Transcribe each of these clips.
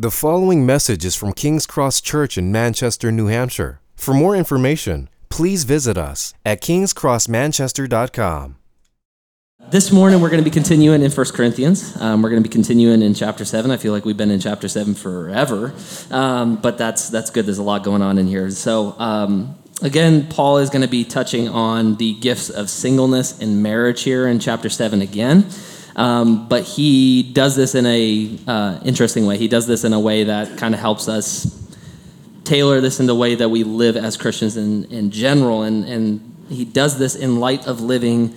The following message is from King's Cross Church in Manchester, New Hampshire. For more information, please visit us at kingscrossmanchester.com. This morning we're going to be continuing in 1 Corinthians. We're going to be continuing in chapter 7. I feel like we've been in chapter 7 forever, but that's good. There's a lot going on in here. So again, Paul is going to be touching on the gifts of singleness and marriage here in chapter 7 again. But he does this in a interesting way. He does this in a way that kind of helps us tailor this in the way that we live as Christians in general. And he does this in light of living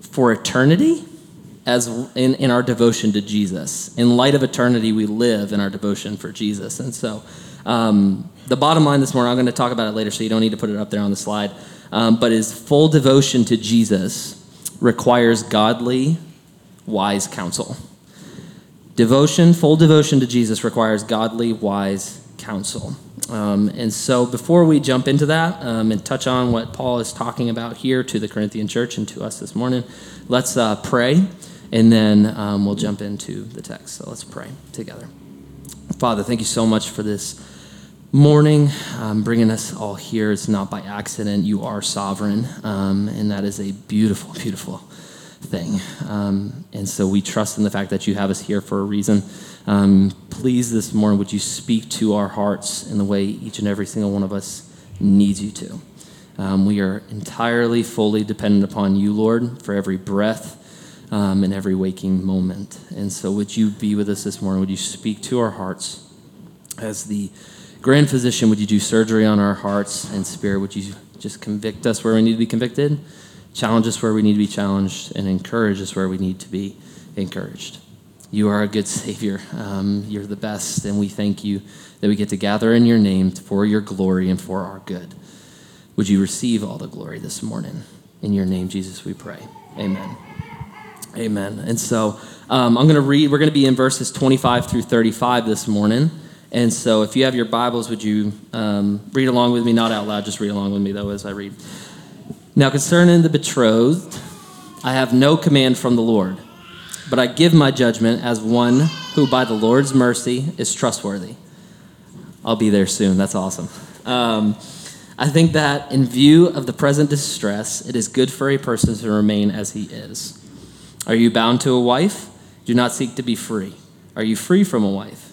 for eternity as in our devotion to Jesus. In light of eternity, we live in our devotion for Jesus. And so the bottom line this morning, I'm going to talk about it later, so you don't need to put it up there on the slide, but is full devotion to Jesus requires godly, wise counsel. Full devotion to Jesus requires godly, wise counsel. And so before we jump into that and touch on what Paul is talking about here to the Corinthian church and to us this morning, let's pray, and then we'll jump into the text. So let's pray together. Father, thank you so much for this morning, bringing us all here. It's not by accident. You are sovereign, and that is a beautiful, beautiful thing. And so we trust in the fact that you have us here for a reason. Please, this morning, would you speak to our hearts in the way each and every single one of us needs you to? We are entirely, fully dependent upon you, Lord, for every breath and every waking moment. And so would you be with us this morning? Would you speak to our hearts as the Grand Physician? Would you do surgery on our hearts and spirit? Would you just convict us where we need to be convicted, challenge us where we need to be challenged, and encourage us where we need to be encouraged? You are a good Savior. You're the best, and we thank you that we get to gather in your name for your glory and for our good. Would you receive all the glory this morning? In your name, Jesus, we pray. Amen. Amen. And so I'm going to read. We're going to be in verses 25 through 35 this morning. And so if you have your Bibles, would you read along with me? Not out loud, just read along with me, though, as I read. Now, concerning the betrothed, I have no command from the Lord, but I give my judgment as one who by the Lord's mercy is trustworthy. I'll be there soon. That's awesome. I think that in view of the present distress, it is good for a person to remain as he is. Are you bound to a wife? Do not seek to be free. Are you free from a wife?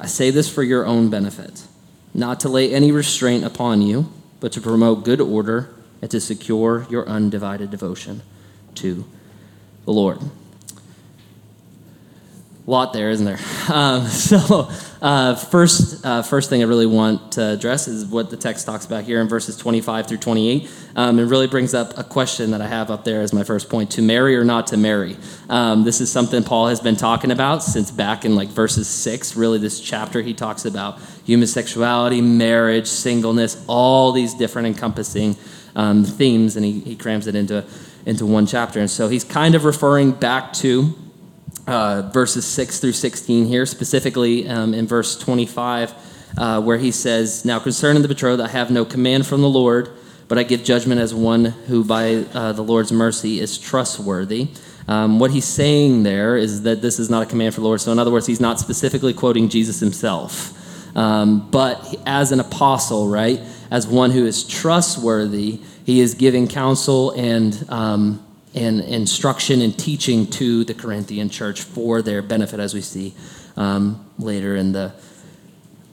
I say this for your own benefit, not to lay any restraint upon you, but to promote good order and to secure your undivided devotion to the Lord. A lot there, isn't there? First thing I really want to address is what the text talks about here in verses 25 through 28. It really brings up a question that I have up there as my first point: to marry or not to marry. This is something Paul has been talking about since back in like verses 6. Really, this chapter he talks about human sexuality, marriage, singleness, all these different encompassing themes, and he crams it into one chapter. And so he's kind of referring back to verses 6 through 16 here, specifically in verse 25, where he says, "Now concerning the betrothed, I have no command from the Lord, but I give judgment as one who by the Lord's mercy is trustworthy." What he's saying there is that this is not a command from the Lord. So in other words, he's not specifically quoting Jesus himself, but as an apostle, right, as one who is trustworthy, he is giving counsel and instruction and teaching to the Corinthian church for their benefit, as we see later in the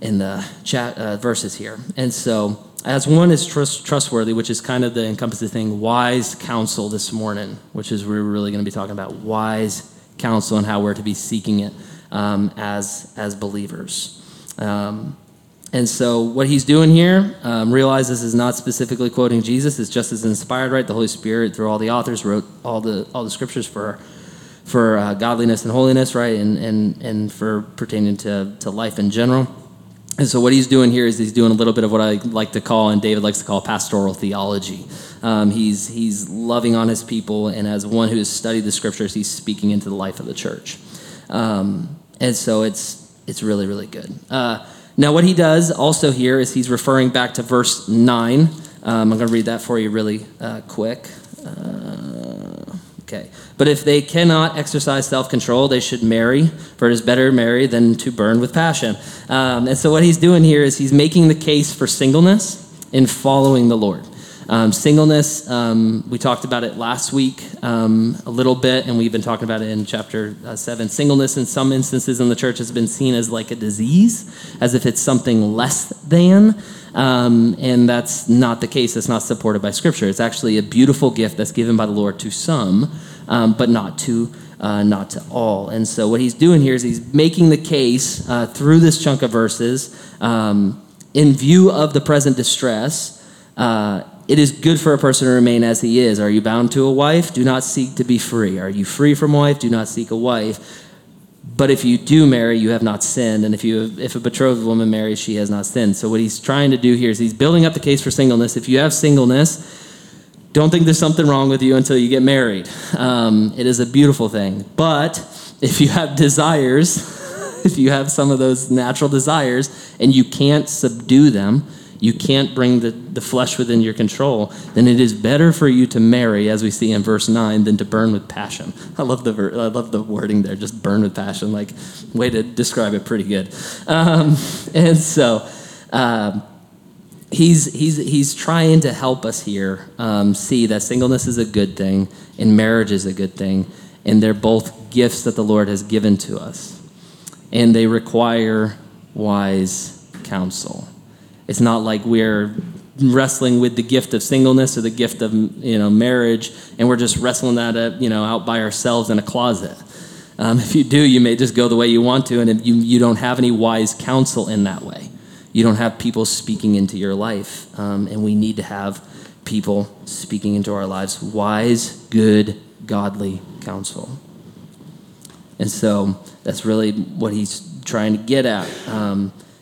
in the chat verses here. And so, as one is trustworthy, which is kind of the encompassing thing, wise counsel this morning, which is we're really going to be talking about wise counsel and how we're to be seeking it as believers. And so what he's doing here, realize this is not specifically quoting Jesus. It's just as inspired, right? The Holy Spirit, through all the authors, wrote all the scriptures for godliness and holiness, right? And for pertaining to life in general. And so what he's doing here is he's doing a little bit of what I like to call, and David likes to call, pastoral theology. He's loving on his people, and as one who has studied the scriptures, he's speaking into the life of the church. And so it's really, really good. Now, what he does also here is he's referring back to verse 9. I'm going to read that for you really quick. Okay. But if they cannot exercise self-control, they should marry, for it is better to marry than to burn with passion. And so what he's doing here is he's making the case for singleness in following the Lord. Singleness, we talked about it last week a little bit, and we've been talking about it in chapter 7. Singleness in some instances in the church has been seen as like a disease, as if it's something less than, and that's not the case. It's not supported by Scripture. It's actually a beautiful gift that's given by the Lord to some, but not to all. And so what he's doing here is he's making the case through this chunk of verses in view of the present distress. It is good for a person to remain as he is. Are you bound to a wife? Do not seek to be free. Are you free from a wife? Do not seek a wife. But if you do marry, you have not sinned. And if a betrothed woman marries, she has not sinned. So what he's trying to do here is he's building up the case for singleness. If you have singleness, don't think there's something wrong with you until you get married. It is a beautiful thing. But if you have desires, if you have some of those natural desires and you can't subdue them, you can't bring the flesh within your control, then it is better for you to marry, as we see in verse 9, than to burn with passion. I love the wording there, just burn with passion, like, way to describe it pretty good. And so he's trying to help us here see that singleness is a good thing and marriage is a good thing, and they're both gifts that the Lord has given to us, and they require wise counsel. It's not like we're wrestling with the gift of singleness or the gift of marriage, and we're just wrestling that out by ourselves in a closet. If you do, you may just go the way you want to, and if you don't have any wise counsel in that way. You don't have people speaking into your life, and we need to have people speaking into our lives. Wise, good, godly counsel. And so that's really what he's trying to get at.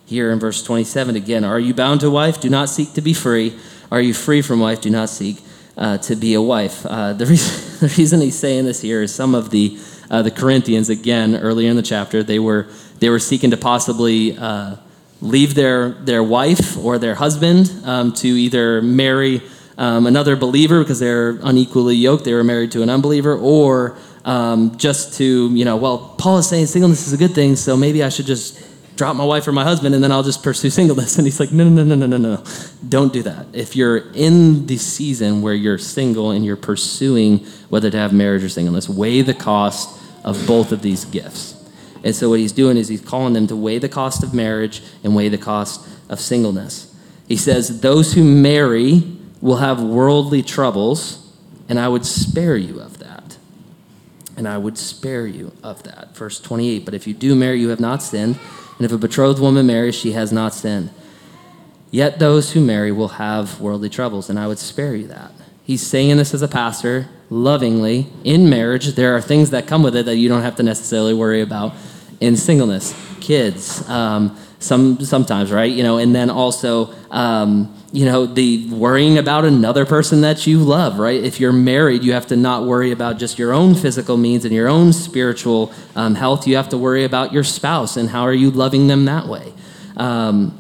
Here in verse 27 again, are you bound to a wife? Do not seek to be free. Are you free from wife? Do not seek to be a wife. The reason he's saying this here is some of the Corinthians, again, earlier in the chapter, they were seeking to possibly leave their wife or their husband to either marry another believer because they're unequally yoked, they were married to an unbeliever, or just to, well, Paul is saying singleness is a good thing, so maybe I should just drop my wife or my husband, and then I'll just pursue singleness. And he's like, no. Don't do that. If you're in the season where you're single and you're pursuing whether to have marriage or singleness, weigh the cost of both of these gifts. And so what he's doing is he's calling them to weigh the cost of marriage and weigh the cost of singleness. He says, those who marry will have worldly troubles, and I would spare you of that. And I would spare you of that. Verse 28, but if you do marry, you have not sinned. And if a betrothed woman marries, she has not sinned. Yet those who marry will have worldly troubles, and I would spare you that. He's saying this as a pastor, lovingly. In marriage, there are things that come with it that you don't have to necessarily worry about in singleness. Kids, sometimes, right? And then also, the worrying about another person that you love, right? If you're married, you have to not worry about just your own physical means and your own spiritual health. You have to worry about your spouse and how are you loving them that way. And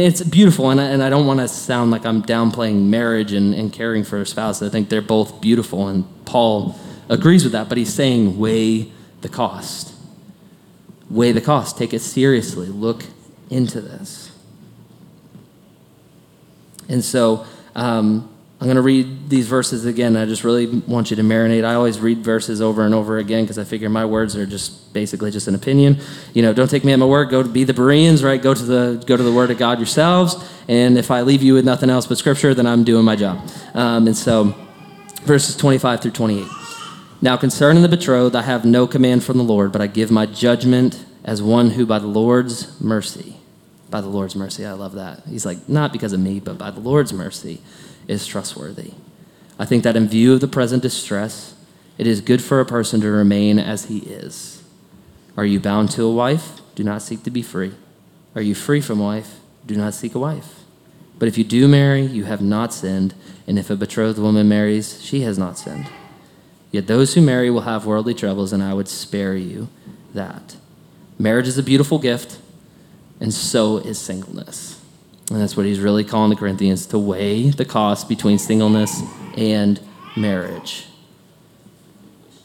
it's beautiful, and I don't want to sound like I'm downplaying marriage and caring for a spouse. I think they're both beautiful, and Paul agrees with that, but he's saying weigh the cost. Weigh the cost. Take it seriously. Look into this. And so I'm going to read these verses again. I just really want you to marinate. I always read verses over and over again because I figure my words are just basically just an opinion. You know, don't take me at my word. Go to be the Bereans, right? Go to the Word of God yourselves. And if I leave you with nothing else but Scripture, then I'm doing my job. And so verses 25 through 28. Now concerning the betrothed, I have no command from the Lord, but I give my judgment as one who by the Lord's mercy, I love that. He's like, not because of me, but by the Lord's mercy is trustworthy. I think that in view of the present distress, it is good for a person to remain as he is. Are you bound to a wife? Do not seek to be free. Are you free from wife? Do not seek a wife. But if you do marry, you have not sinned, and if a betrothed woman marries, she has not sinned. Yet those who marry will have worldly troubles, and I would spare you that. Marriage is a beautiful gift, and so is singleness. And that's what he's really calling the Corinthians, to weigh the cost between singleness and marriage.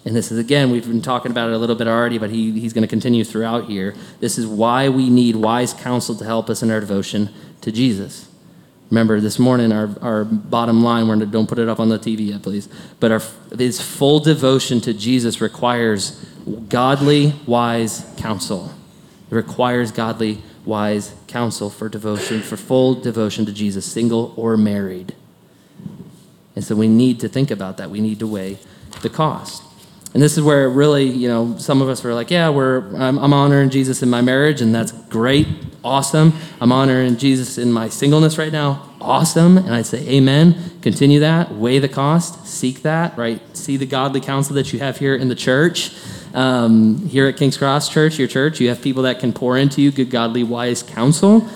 And this is, again, we've been talking about it a little bit already, but he's going to continue throughout here. This is why we need wise counsel to help us in our devotion to Jesus. Remember, this morning, our bottom line, don't put it up on the TV yet, please, but his full devotion to Jesus requires godly, wise counsel. It requires godly, wise counsel for devotion, for full devotion to Jesus, single or married. And so we need to think about that. We need to weigh the cost. And this is where it really, some of us are like, yeah, I'm honoring Jesus in my marriage, and that's great, awesome. I'm honoring Jesus in my singleness right now, awesome. And I say, amen, continue that, weigh the cost, seek that, right? See the godly counsel that you have here in the church. Here at King's Cross Church, your church, you have people that can pour into you good, godly, wise counsel.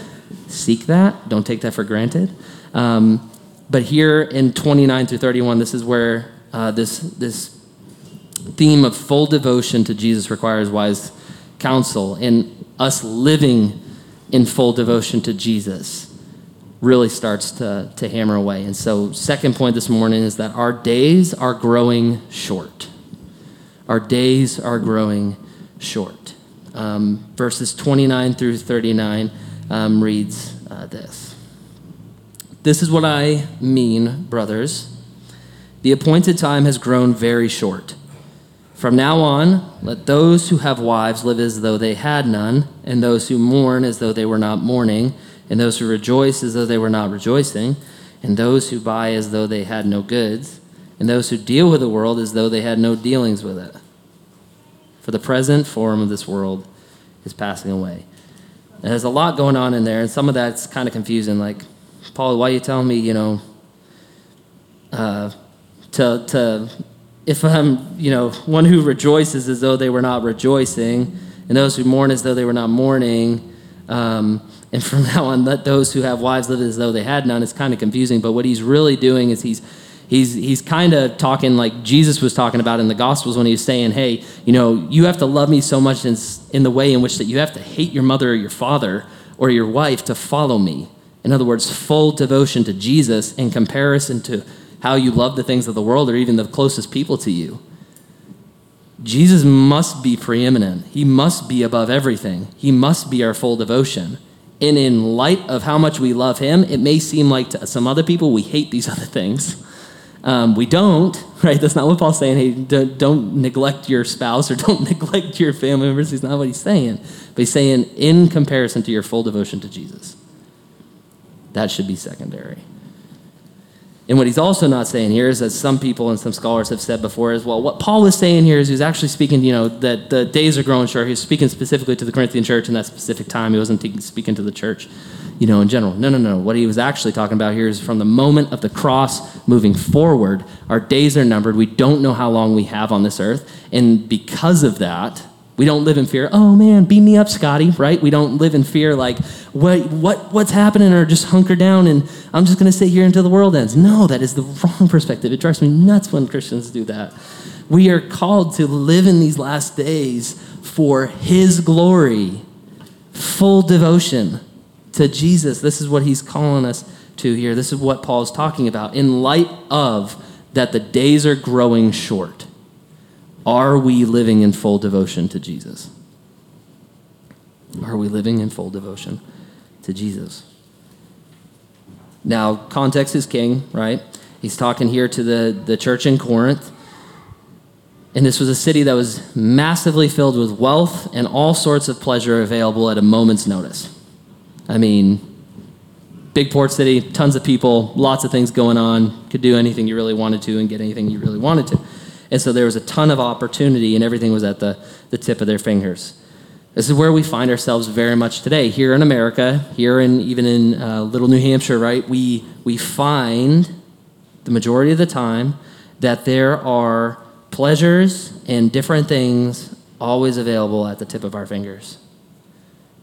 Seek that. Don't take that for granted. But here in 29 through 31, this is where this theme of full devotion to Jesus requires wise counsel. And us living in full devotion to Jesus really starts to hammer away. And so second point this morning is that our days are growing short. Our days are growing short. Verses 29 through 39 reads this. This is what I mean, brothers. The appointed time has grown very short. From now on, let those who have wives live as though they had none, and those who mourn as though they were not mourning, and those who rejoice as though they were not rejoicing, and those who buy as though they had no goods, and those who deal with the world as though they had no dealings with it. For the present form of this world is passing away. And there's a lot going on in there, and some of that's kind of confusing. Like, Paul, why are you telling me, if I'm, one who rejoices as though they were not rejoicing, and those who mourn as though they were not mourning, and from now on, let those who have wives live as though they had none. It's kind of confusing, but what he's really doing is He's kind of talking like Jesus was talking about in the Gospels when he was saying, hey, you have to love me so much in the way in which that you have to hate your mother or your father or your wife to follow me. In other words, full devotion to Jesus in comparison to how you love the things of the world or even the closest people to you. Jesus must be preeminent. He must be above everything. He must be our full devotion. And in light of how much we love him, it may seem like to some other people we hate these other things. We don't, right? That's not what Paul's saying. Hey, don't neglect your spouse or don't neglect your family members. That's not what he's saying. But he's saying in comparison to your full devotion to Jesus, that should be secondary. And what he's also not saying here is, as some people and some scholars have said before, is, well, what Paul was saying here is he was actually speaking, that the days are growing short. He was speaking specifically to the Corinthian church in that specific time. He wasn't speaking to the church, in general. No. What he was actually talking about here is from the moment of the cross moving forward, our days are numbered. We don't know how long we have on this earth. And because of that, we don't live in fear. Oh, man, beam me up, Scotty, right? We don't live in fear like, what's happening, or just hunker down and I'm just going to sit here until the world ends. No, that is the wrong perspective. It drives me nuts when Christians do that. We are called to live in these last days for his glory, full devotion to Jesus. This is what he's calling us to here. This is what Paul's talking about. In light of that, the days are growing short. Are we living in full devotion to Jesus? Are we living in full devotion to Jesus? Now, context is king, right? He's talking here to the church in Corinth. And this was a city that was massively filled with wealth and all sorts of pleasure available at a moment's notice. I mean, big port city, tons of people, lots of things going on, could do anything you really wanted to and get anything you really wanted to. And so there was a ton of opportunity and everything was at the tip of their fingers. This is where we find ourselves very much today, here in America, here in even in Little New Hampshire, right? We find the majority of the time that there are pleasures and different things always available at the tip of our fingers.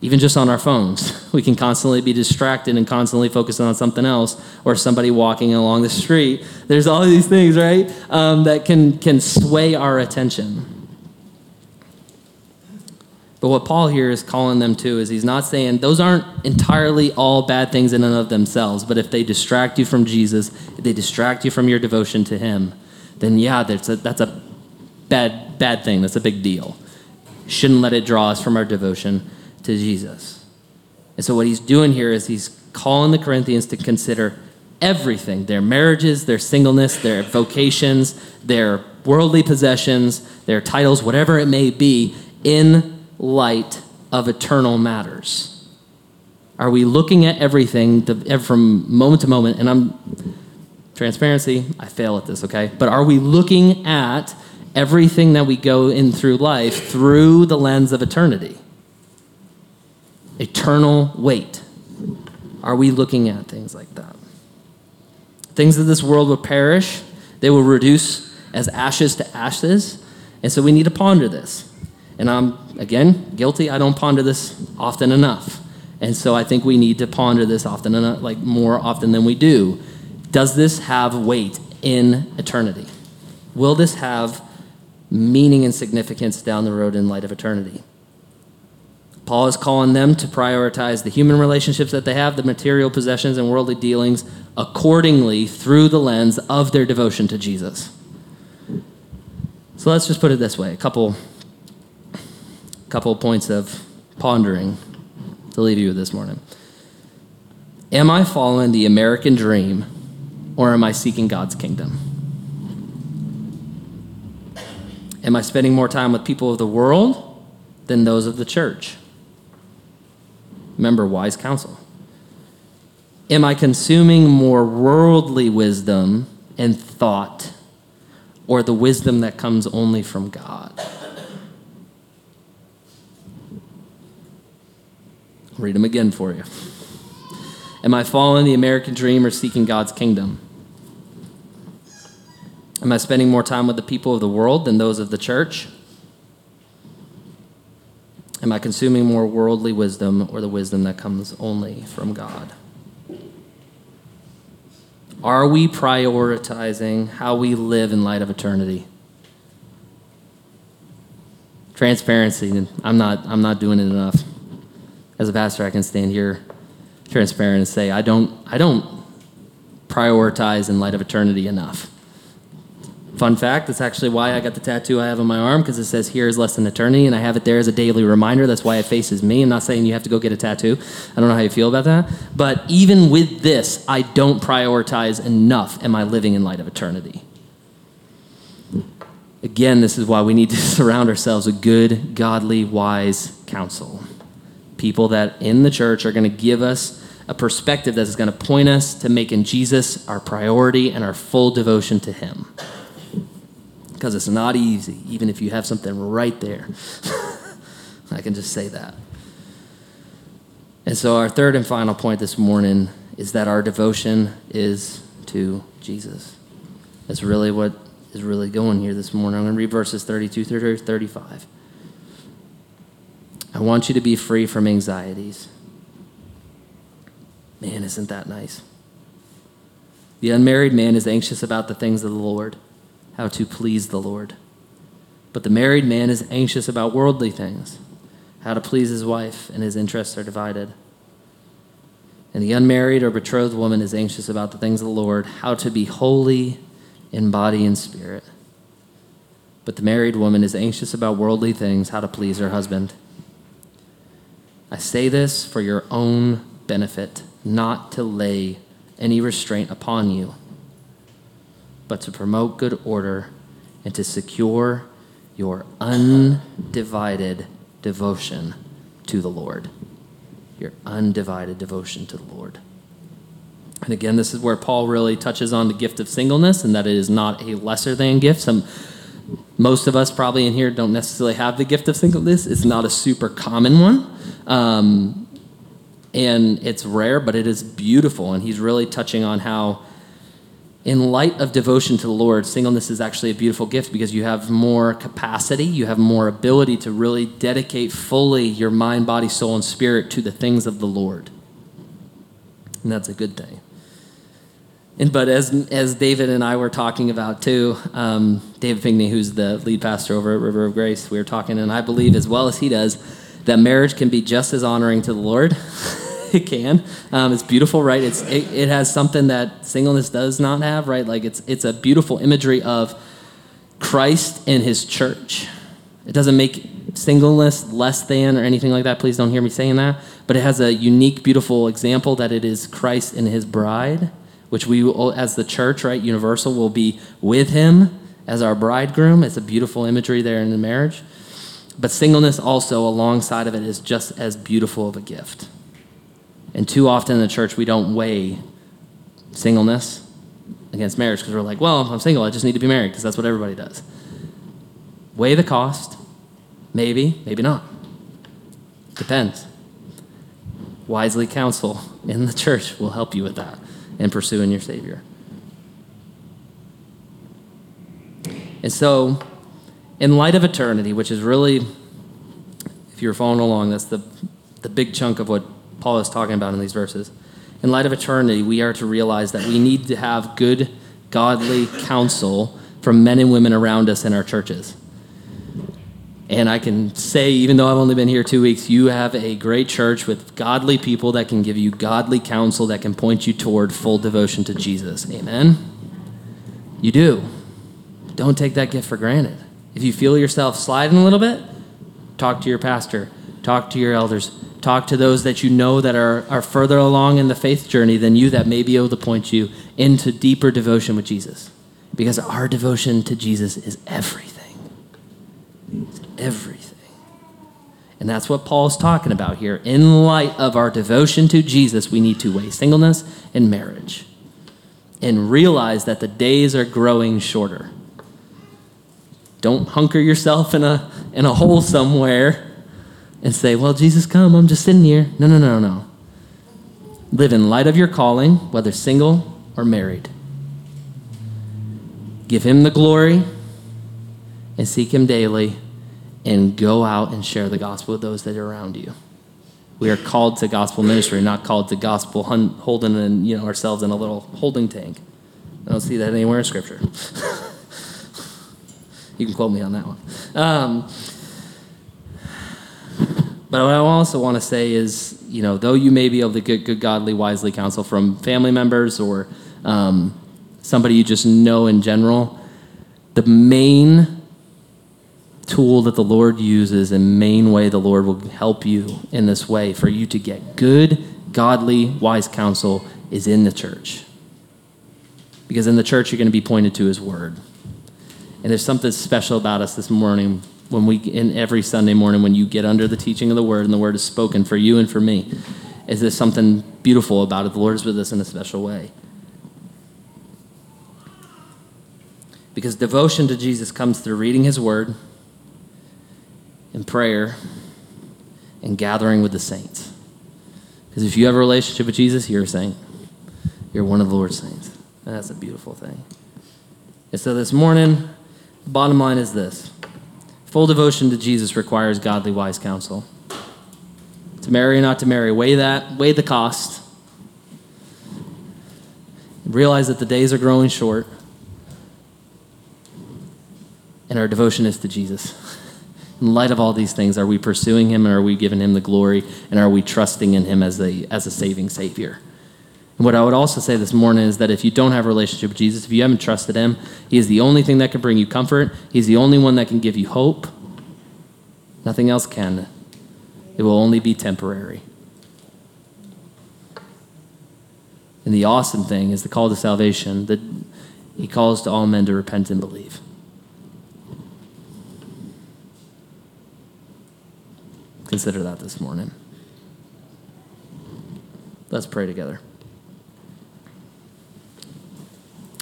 Even just on our phones, we can constantly be distracted and constantly focusing on something else, or somebody walking along the street. There's all these things, right, that can sway our attention. But what Paul here is calling them to is he's not saying those aren't entirely all bad things in and of themselves, but if they distract you from Jesus, if they distract you from your devotion to him, then yeah, that's a bad thing. That's a big deal. Shouldn't let it draw us from our devotion to Jesus. And so what he's doing here is he's calling the Corinthians to consider everything, their marriages, their singleness, their vocations, their worldly possessions, their titles, whatever it may be, in light of eternal matters. Are we looking at everything from moment to moment? And transparency, I fail at this, okay? But are we looking at everything that we go in through life through the lens of eternity? Eternal weight. Are we looking at things like that? Things of this world will perish. They will reduce as ashes to ashes. And so we need to ponder this. And I'm, again, guilty. I don't ponder this often enough. And so I think we need to ponder this often enough, like more often than we do. Does this have weight in eternity? Will this have meaning and significance down the road in light of eternity? Paul is calling them to prioritize the human relationships that they have, the material possessions and worldly dealings, accordingly through the lens of their devotion to Jesus. So let's just put it this way, a couple of points of pondering to leave you with this morning. Am I following the American dream, or am I seeking God's kingdom? Am I spending more time with people of the world than those of the church? Remember, wise counsel. Am I consuming more worldly wisdom and thought, or the wisdom that comes only from God? I'll read them again for you. Am I following the American dream or seeking God's kingdom? Am I spending more time with the people of the world than those of the church? Am I consuming more worldly wisdom or the wisdom that comes only from God? Are we prioritizing how we live in light of eternity? Transparency. I'm not doing it enough. As a pastor, I can stand here transparent and say, I don't prioritize in light of eternity enough. Fun fact, that's actually why I got the tattoo I have on my arm, because it says, "Here is less than eternity," and I have it there as a daily reminder. That's why it faces me. I'm not saying you have to go get a tattoo. I don't know how you feel about that. But even with this, I don't prioritize enough. Am I living in light of eternity? Again, this is why we need to surround ourselves with good, godly, wise counsel. People that in the church are going to give us a perspective that is going to point us to making Jesus our priority and our full devotion to him. Because it's not easy, even if you have something right there. I can just say that. And so our third and final point this morning is that our devotion is to Jesus. That's really what is really going here this morning. I'm going to read verses 32 through 35. I want you to be free from anxieties. Man, isn't that nice? The unmarried man is anxious about the things of the Lord, how to please the Lord. But the married man is anxious about worldly things, how to please his wife, and his interests are divided. And the unmarried or betrothed woman is anxious about the things of the Lord, how to be holy in body and spirit. But the married woman is anxious about worldly things, how to please her husband. I say this for your own benefit, not to lay any restraint upon you, but to promote good order and to secure your undivided devotion to the Lord. Your undivided devotion to the Lord. And again, this is where Paul really touches on the gift of singleness and that it is not a lesser than gift. Most of us probably in here don't necessarily have the gift of singleness. It's not a super common one. And it's rare, but it is beautiful. And he's really touching on how in light of devotion to the Lord, singleness is actually a beautiful gift because you have more capacity, you have more ability to really dedicate fully your mind, body, soul, and spirit to the things of the Lord. And that's a good thing. And but as David and I were talking about too, David Pinkney, who's the lead pastor over at River of Grace, we were talking, and I believe as well as he does, that marriage can be just as honoring to the Lord. It can. It's beautiful, right? It has something that singleness does not have, right? Like it's a beautiful imagery of Christ and his church. It doesn't make singleness less than or anything like that. Please don't hear me saying that. But it has a unique, beautiful example that it is Christ and his bride, which we will, as the church, right, universal, will be with him as our bridegroom. It's a beautiful imagery there in the marriage. But singleness also alongside of it is just as beautiful of a gift. And too often in the church, we don't weigh singleness against marriage because we're like, well, I'm single, I just need to be married because that's what everybody does. Weigh the cost, maybe, maybe not. Depends. Wisely counsel in the church will help you with that. And pursuing your Savior. And so, in light of eternity, which is really, if you're following along, that's the big chunk of what Paul is talking about in these verses. In light of eternity, we are to realize that we need to have good, godly counsel from men and women around us in our churches. And I can say, even though I've only been here 2 weeks, you have a great church with godly people that can give you godly counsel that can point you toward full devotion to Jesus. Amen? You do. Don't take that gift for granted. If you feel yourself sliding a little bit, talk to your pastor, talk to your elders, talk to those that you know that are further along in the faith journey than you that may be able to point you into deeper devotion with Jesus. Because our devotion to Jesus is everything. It's everything. And that's what Paul's talking about here. In light of our devotion to Jesus, we need to weigh singleness and marriage and realize that the days are growing shorter. Don't hunker yourself in a hole somewhere and say, well, Jesus, come, I'm just sitting here. No, no, no, no. Live in light of your calling, whether single or married. Give him the glory and seek him daily, and go out and share the gospel with those that are around you. We are called to gospel ministry, not called to gospel holding and ourselves in a little holding tank. I don't see that anywhere in Scripture. You can quote me on that one. But what I also want to say is, though you may be able to get good, godly, wisely counsel from family members or somebody you just know in general, the main tool that the Lord uses and main way the Lord will help you in this way for you to get good, godly, wise counsel is in the church. Because in the church, you're going to be pointed to his word. And there's something special about us this morning when every Sunday morning when you get under the teaching of the word and the word is spoken for you and for me, is there something beautiful about it? The Lord is with us in a special way. Because devotion to Jesus comes through reading his word, and prayer, and gathering with the saints. Because if you have a relationship with Jesus, you're a saint. You're one of the Lord's saints. And that's a beautiful thing. And so this morning, the bottom line is this. Full devotion to Jesus requires godly, wise counsel. To marry or not to marry, weigh the cost. Realize that the days are growing short. And our devotion is to Jesus. In light of all these things, are we pursuing him and are we giving him the glory and are we trusting in him as a saving Savior? And what I would also say this morning is that if you don't have a relationship with Jesus, if you haven't trusted him, he is the only thing that can bring you comfort. He's the only one that can give you hope. Nothing else can. It will only be temporary. And the awesome thing is the call to salvation. He calls to all men to repent and believe. Consider that this morning. Let's pray together.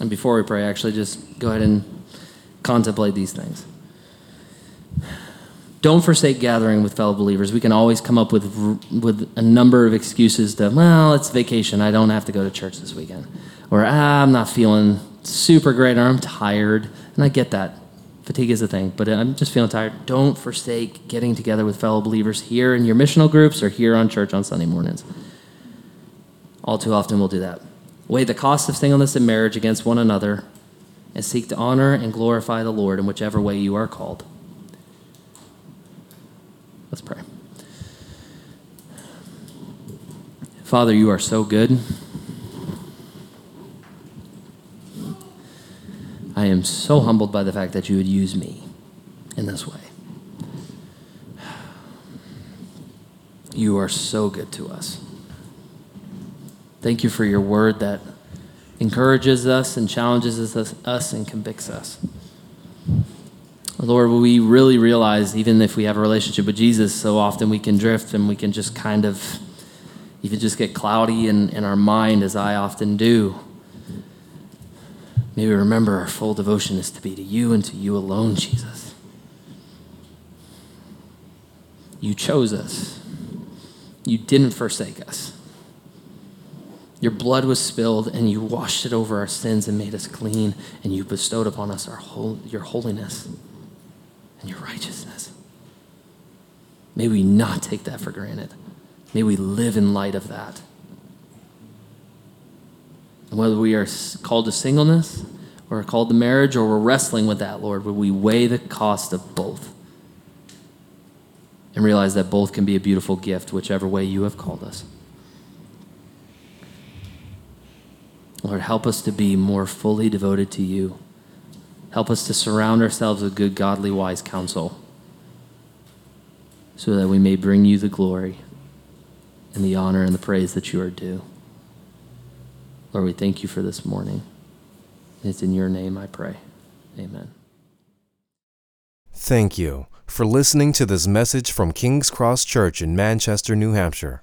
And before we pray, actually, just go ahead and contemplate these things. Don't forsake gathering with fellow believers. We can always come up with a number of excuses that, well, it's vacation. I don't have to go to church this weekend. Or, I'm not feeling super great, or I'm tired. And I get that. Fatigue is a thing, but I'm just feeling tired. Don't forsake getting together with fellow believers here in your missional groups or here on church on Sunday mornings. All too often we'll do that. Weigh the cost of singleness and marriage against one another and seek to honor and glorify the Lord in whichever way you are called. Let's pray. Father, you are so good. I am so humbled by the fact that you would use me in this way. You are so good to us. Thank you for your word that encourages us and challenges us and convicts us. Lord, we really realize, even if we have a relationship with Jesus, so often we can drift and we can just kind of even just get cloudy in our mind, as I often do. May we remember our full devotion is to be to you and to you alone, Jesus. You chose us. You didn't forsake us. Your blood was spilled, and you washed it over our sins and made us clean, and you bestowed upon us your holiness and your righteousness. May we not take that for granted. May we live in light of that. And whether we are called to singleness or called to marriage or we're wrestling with that, Lord, would we weigh the cost of both and realize that both can be a beautiful gift, whichever way you have called us. Lord, help us to be more fully devoted to you. Help us to surround ourselves with good, godly, wise counsel so that we may bring you the glory and the honor and the praise that you are due. Lord, we thank you for this morning. It's in your name I pray. Amen. Thank you for listening to this message from King's Cross Church in Manchester, New Hampshire.